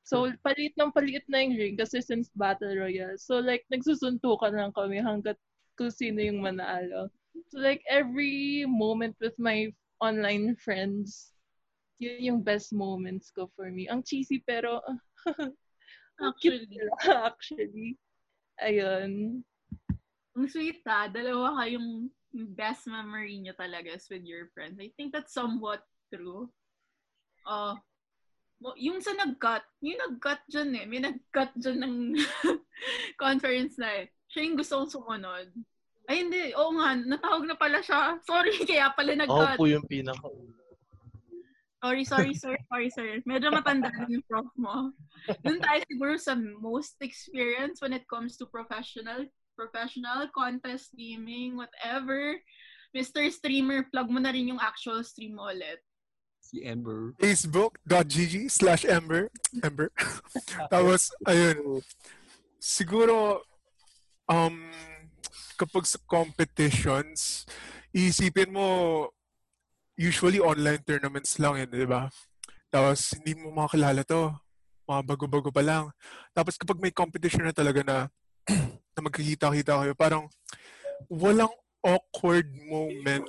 So, palit ng palit na yung ring kasi since Battle Royale. So, like, nagsusuntukan lang kami hanggat kung sino yung manalo. So, like, every moment with my online friends, yun yung best moments ko for me. Ang cheesy pero, actually. actually. Ayun. Ang sweet ha, dalawa kayong best memory niyo talaga is with your friends. I think that's somewhat true. Uh, yung sa nag-cut, yung nag-cut dyan eh. May nag-cut dyan ng conference na eh. Siya yung gusto kong sumunod. Ay hindi, oo nga, natawag na pala siya. Sorry, kaya pala nag-cut. Ako po yung pinaka. Sorry, sorry, sorry, sorry, sorry. Medyo matanda yung prof mo. Doon tayo siguro sa most experience when it comes to professional professional, contest, gaming, whatever. Mister Streamer, plug mo na rin yung actual stream mo ulit. Si Ember. Facebook.gg slash Ember. Ember. Tapos, ayun. Siguro, um, kapag sa competitions, iisipin mo, usually online tournaments lang yun, di ba? Tapos, hindi mo makakilala to. Mga bago-bago pa lang. Tapos, kapag may competition na talaga na na magkikita-kita kayo, parang walang awkward moment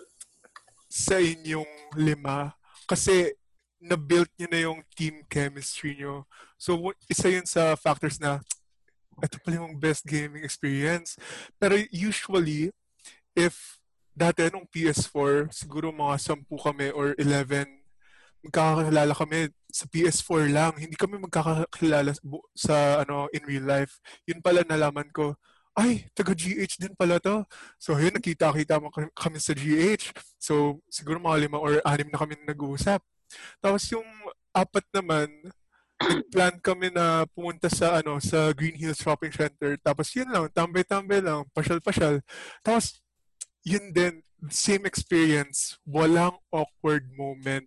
sa inyong lima kasi na-built nyo na yung team chemistry nyo. So, isa yun sa factors na ito pala yung best gaming experience. Pero usually, if dati nung P S four, siguro mga sampu kami or eleven, magkakakilala kami sa P S four lang. Hindi kami magkakakilala sa ano in real life. Yun pala nalaman ko, ay, taga-G H din pala to. So, yun, nakita-kita mo kami sa G H. So, siguro mga lima or anim na kami nag-uusap. Tapos yung apat naman, nag-plan kami na pumunta sa ano sa Green Hills Shopping Center. Tapos yun lang, tambay-tambay lang, pasyal-pasyal. Tapos, yun din, same experience, walang awkward moment.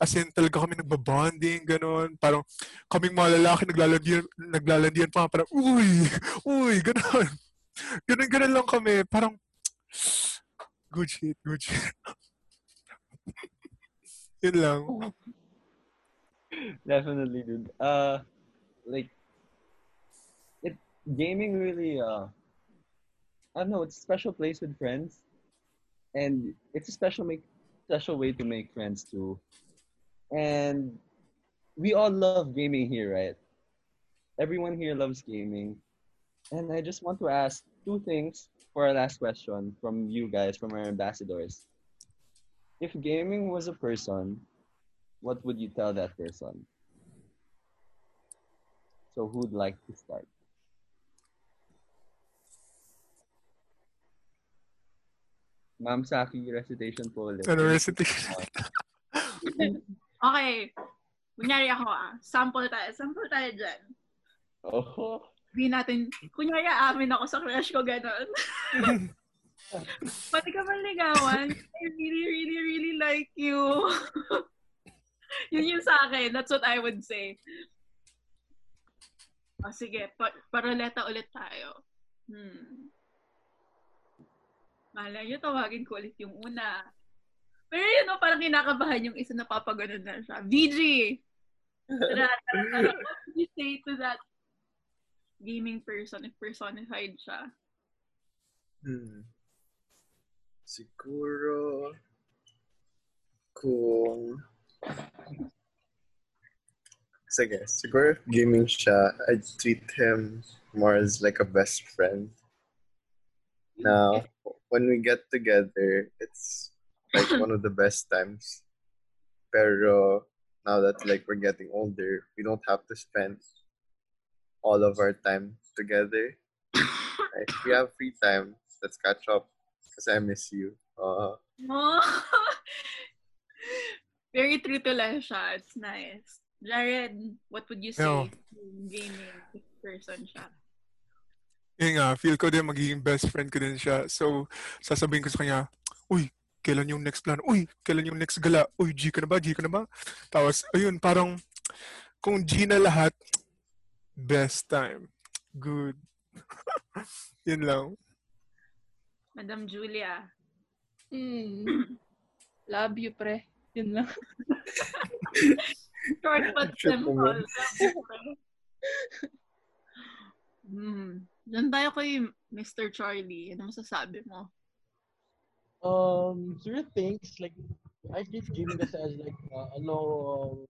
As in, talaga kami nagbabonding, gano'n. Parang kaming mga lalaki naglalandian, naglalandian pa. Parang, uy, uy, gano'n. Gano'n, gano'n lang kami. Parang, good shit, good shit. Yun lang. Definitely, dude. Uh, like, it, gaming really, uh, I don't know, it's a special place with friends. And it's a special make special way to make friends too, and we all love gaming here, right? Everyone here loves gaming, and I just want to ask two things for our last question from you guys, from our ambassadors. If gaming was a person, what would you tell that person? So who'd like to start? Ma'am Saki, recitation po ulit. Ano recitation? Okay. Kunyari ako ah. Sample tayo. Sample tayo dyan. Oo. Oh. Hindi natin, kunyari aamin ako sa crush ko, gano'n. Pati ka man ligawan, I really, really, really like you. Yun yun sa akin. That's what I would say. Oh, sige. Pa- paroleta ulit tayo. Hmm. Malay nyo, tawagin ko ulit yung una. Pero yun, no, parang kinakabahan yung isa na papagano'n na siya. V G! What would you say to that gaming person if personified siya? Hmm. Siguro kung... Sige, siguro if gaming siya, I'd treat him more as like a best friend. Now, when we get together, it's like one of the best times. Pero now that like we're getting older, we don't have to spend all of our time together. Like, if we have free time, let's catch up. Because I miss you. Uh, oh. Very true to life siya. It's nice. Jared, what would you say no. to gaming person siya? Yung nga, feel ko din magiging best friend ko din siya. So, sasabihin ko sa kanya, uy, kailan yung next plan? Uy, kailan yung next gala? Uy, G ka na ba? G ka na ba? Tapos, ayun, parang, kung G na lahat, best time. Good. Yun lang. Madam Julia. Mm. Love you, pre. Yun lang. Short but simple. Hmm. Diyan tayo kay Mister Charlie. Ano masasabi mo? Um, certain things, like, I keep giving this as, like, uh, a low,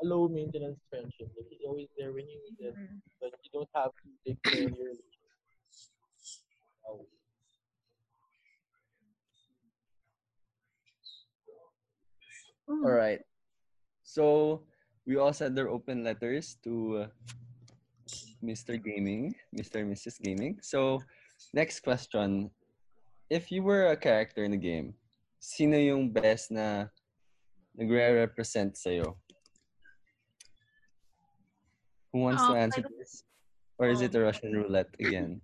a low maintenance friendship. Like, it's always there when you need it, mm-hmm. but you don't have to take care of your oh. All right. So, we all send their open letters to uh, Mister Gaming, Mister and Missus Gaming. So, next question. If you were a character in the game, sino yung best na nagre-represent sa'yo? Who wants um, to answer this? Or is it a Russian roulette again?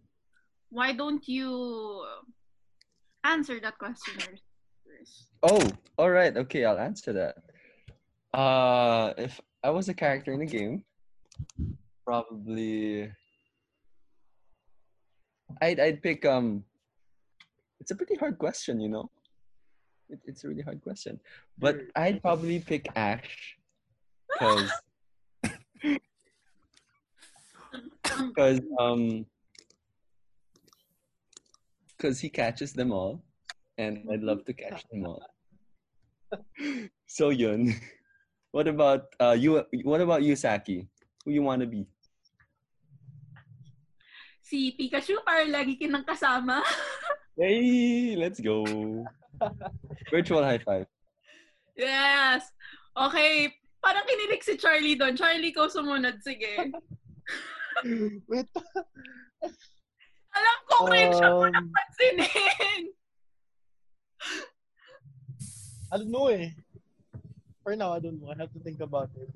Why don't you answer that question first? Oh, all right. Okay, I'll answer that. Uh, if I was a character in the game, probably I'd I'd pick um. It's a pretty hard question, you know. It, it's a really hard question, but I'd probably pick Ash, because because um because he catches them all, and I'd love to catch them all. So yun. What about uh you? What about you, Saki? Who you wanna be? Si Pikachu para lagi kinang kasama. Hey, let's go. Virtual high five. Yes. Okay. Parang kinilig si Charlie doon. Charlie, ko sumunod. Sige. Wait. Alam ko, um, cringe siya po napansinin. I don't know eh. For now, I don't know. I have to think about it.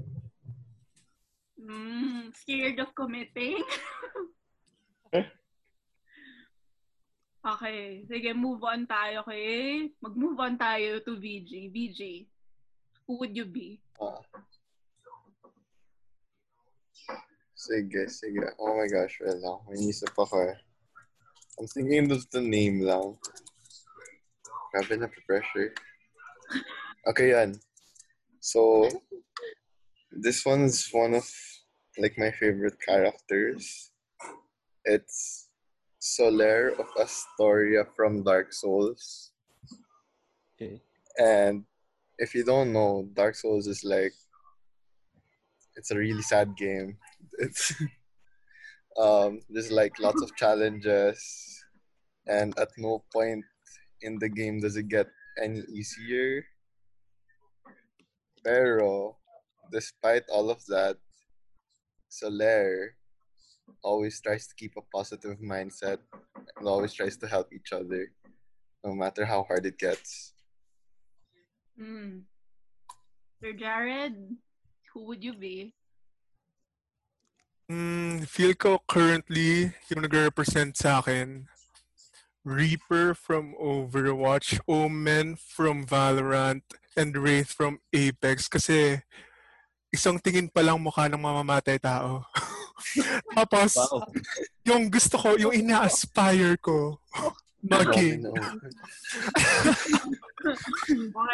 Mm, scared of committing? Okay, sige, move on tayo kay, mag-move on tayo to V G. V G, who would you be? Ah. Sige, sige. Oh my gosh, wait lang. May nisip ako eh. I'm thinking of the name lang. Grabe na pressure. Okay, yan. So, this one's one of, like, my favorite characters. It's Solaire of Astoria from Dark Souls. Okay. And if you don't know, Dark Souls is like, it's a really sad game. It's um, there's like lots of challenges, and at no point in the game does it get any easier. Pero despite all of that, Solaire always tries to keep a positive mindset and always tries to help each other. no matter how hard it gets. Mm. Sir Jared, who would you be? Mm, feel ko currently, yung nag-represent sa akin, Reaper from Overwatch, Omen from Valorant, and Wraith from Apex. Kasi isang tingin pa lang mukha ng mamamatay tao. Tapos, wow. Yung gusto ko, yung ina-aspire ko, mugging.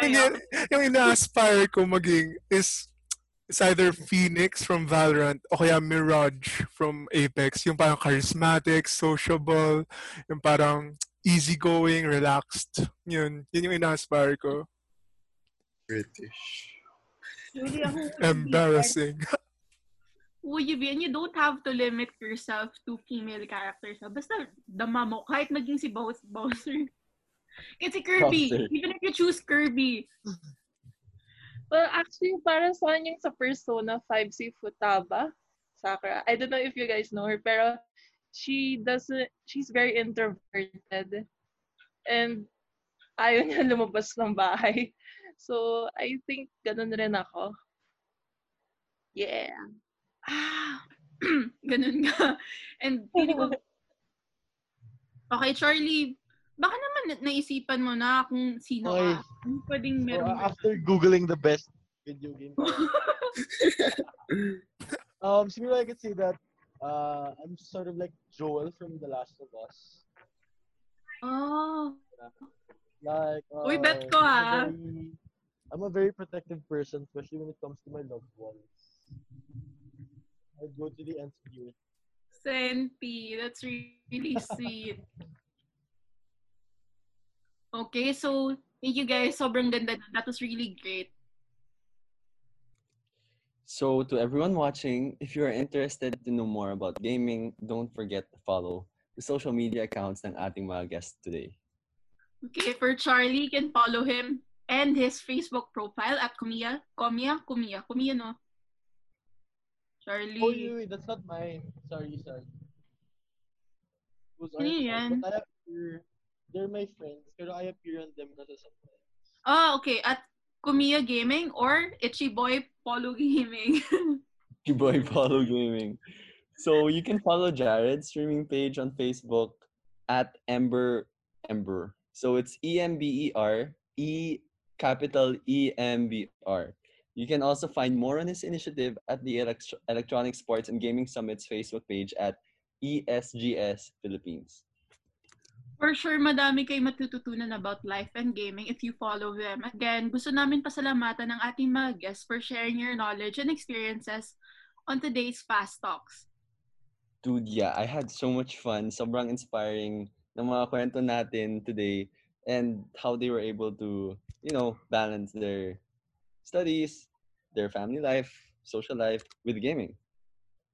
yung, yung ina-aspire ko maging is it's either Phoenix from Valorant o kaya Mirage from Apex. Yung parang charismatic, sociable, yung parang easygoing, relaxed. Yun. Yun yung ina-aspire ko. British. Embarrassing. Would you be? And you don't have to limit yourself to female characters. Basta dama mo. Kahit maging si Bowser. It's a Kirby. Bowser. Even if you choose Kirby. Well, actually, para sa akin yung sa Persona five, si Futaba Sakura. I don't know if you guys know her, pero she doesn't, she's very introverted. And ayaw niya lumabas ng bahay. So, I think ganun rin ako. Yeah. Ah, ganun ka. And, okay, Charlie, baka naman naisipan mo na kung sino Oy. ka. Pwedeng meron. So, after Googling the best video game. um, Siguro I could say that uh, I'm sort of like Joel from The Last of Us. Oh. Like, uh, Uy, bet ko ha. I'm a, very, I'm a very protective person, especially when it comes to my loved ones. I go to the end of you. Senti, that's really sweet. Okay, so thank you guys. Sobrang ganda. That was really great. So to everyone watching, if you are interested to know more about gaming, don't forget to follow the social media accounts ng ating mga guests today. Okay, for Charlie, you can follow him and his Facebook profile at Kumiya. Kumiya? Kumiya. Kumiya, no? Charlie. Oh, wait, wait, that's not mine. Sorry, sorry. Who's yeah. But I have your... They're my friends, pero I appear on them not as a friend. Oh, okay. At Kumiya Gaming or Ichiboy Polo Gaming. Ichiboy Polo Gaming. So you can follow Jared's streaming page on Facebook at Ember Ember. So it's E M B E R, E capital E M B R. You can also find more on his initiative at the Elect- Electronic Sports and Gaming Summit's Facebook page at E S G S Philippines. For sure, madami kayo matututunan about life and gaming if you follow them. Again, gusto namin pasalamatan ng ating mga guests for sharing your knowledge and experiences on today's Fast Talks. Dude, yeah, I had so much fun. Sobrang inspiring ng mga kwento natin today and how they were able to, you know, balance their studies, their family life, social life with gaming.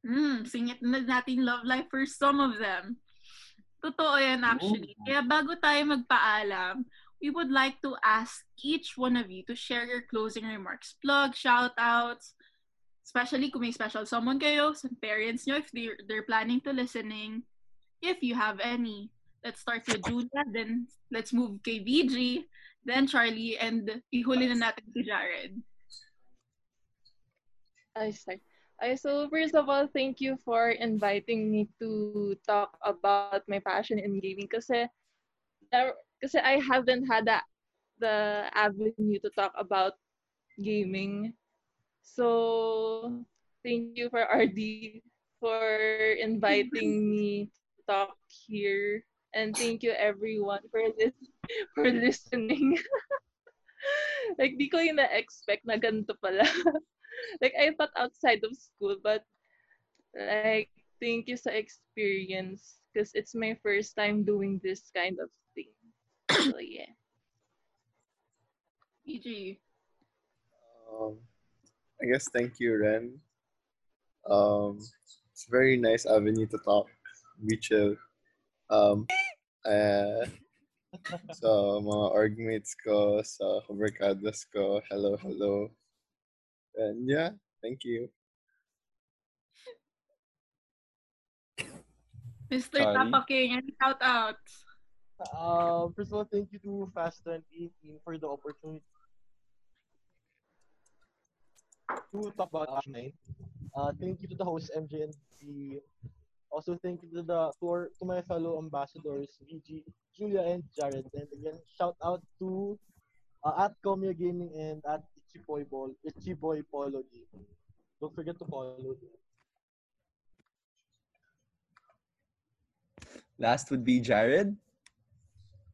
Mm, singit na natin love life for some of them. Totoo yan actually. Kaya bago tayo magpaalam, we would like to ask each one of you to share your closing remarks, plug, shoutouts, especially kung may special someone kayo, some parents nyo if they're, they're planning to listening, if you have any. Let's start with Julia, then let's move kay V G, then Charlie, and ihuli na natin si Jared. I start. Okay, so first of all, thank you for inviting me to talk about my passion in gaming kasi, there, kasi I haven't had a, the avenue to talk about gaming. So, thank you for R D for inviting me to talk here. And thank you everyone for this for listening. Like, di ko yung na-expect na ganito pala. Like, I thought outside of school, but, like, thank you sa experience because it's my first time doing this kind of thing. So, yeah. E G. Um, I guess thank you, Ren. Um, it's very nice avenue to talk. We chill. Um, uh, so, mga orgmates ko, sa kabarkadas ko, hello, hello. And yeah, thank you. Mister Tapaking, shout out. Uh, first of all, thank you to FASTA eighteen for the opportunity to talk about Action nine. Uh, thank you to the host, M J and V. Also, thank you to the to, our, to my fellow ambassadors, V G, Julia, and Jared. And again, shout out to uh, at Comia Gaming and at Ichiboy Ball, Ichiboy Polo Gaming. Don't forget to follow. Last would be Jared.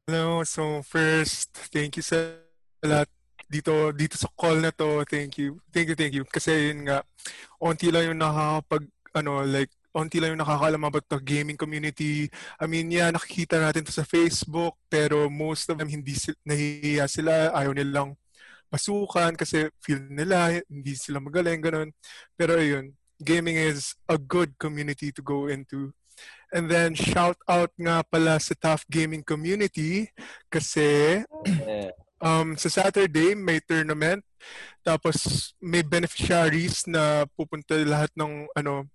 Hello. So first, thank you sa lahat dito dito sa call na to. Thank you. Thank you, thank you. Kasi yun nga, onti lang yung nakakapag, ano, like, onti lang yung nakakaalam about the gaming community. I mean, yeah, nakikita natin to sa Facebook, pero most of them, hindi nahihiya sila. Ayaw nilang pasukan kasi feel nila, hindi sila magaling, ganun. Pero yun, gaming is a good community to go into. And then, shout out nga pala sa Tough Gaming Community kasi um, sa Saturday, may tournament. Tapos, may beneficiaries na pupunta lahat ng, ano,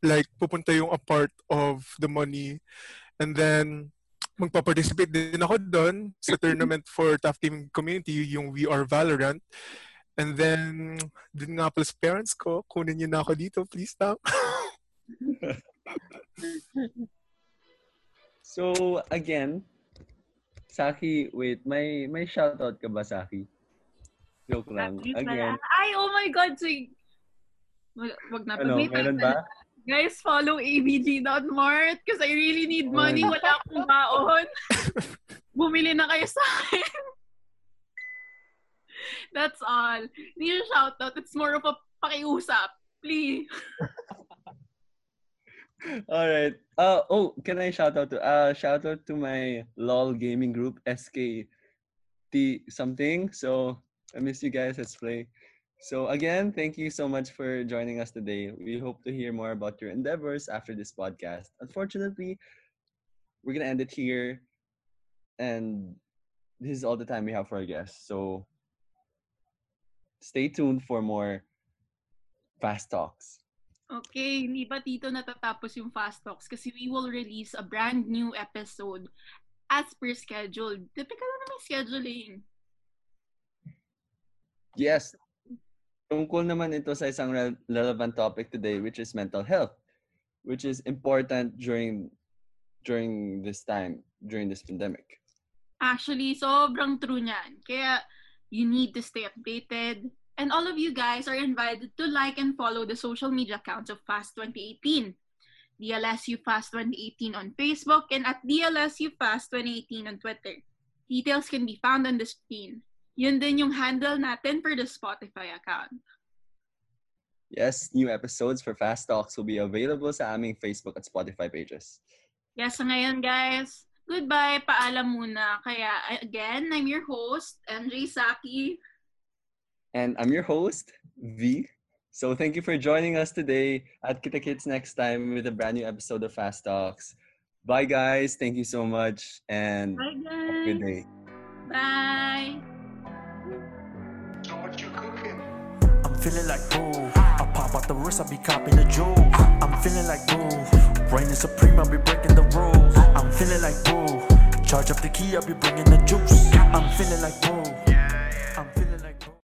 like, pupunta yung a part of the money. And then, magpa-participate din ako doon sa tournament for Tough Gaming Community, yung We Are Valorant. And then, din nga pala sa parents ko, kunin niyo na ako dito, please now. So again, Saki, wait, may may shoutout ka ba, Saki? Joke lang. Again. Ay, oh my God, so wag na ano, meron ba? Guys, follow A B G dot mart because I really need money. Wala akong baon. Bumili na kayo sa akin. That's all. Need a shoutout. It's more of a pakiusap. Please. All right. Uh, oh, can I shout out to uh shout out to my LOL gaming group S K T something. So I miss you guys. Let's play. So again, thank you so much for joining us today. We hope to hear more about your endeavors after this podcast. Unfortunately, we're gonna end it here, and this is all the time we have for our guests. So stay tuned for more Fast Talks. Okay, hindi pa dito natatapos yung Fast Talks kasi we will release a brand new episode as per schedule. Typical na naman scheduling. Yes. Tungkol naman ito sa isang re- relevant topic today, which is mental health, which is important during during this time, during this pandemic. Actually, sobrang true niyan. Kaya you need to stay updated. And all of you guys are invited to like and follow the social media accounts of FAST twenty eighteen. D L S U FAST twenty eighteen on Facebook and at D L S U FAST twenty eighteen on Twitter. Details can be found on the screen. Yun din yung handle natin for the Spotify account. Yes, new episodes for Fast Talks will be available sa aming Facebook at Spotify pages. Yes, so ngayon guys. Goodbye, paalam muna. Kaya again, I'm your host, M J Saki. And I'm your host, V. So thank you for joining us today. At Kita Kids next time with a brand new episode of Fast Talks. Bye, guys. Thank you so much. And bye, guys. Have a good day. Bye. So what you cooking? I'm feeling like boo. I pop out the wrist, I be copping the jewel. I'm feeling like boo. Brain is supreme, I be breaking the rules. I'm feeling like boo. Charge up the key, I be bringing the juice. I'm feeling like boo.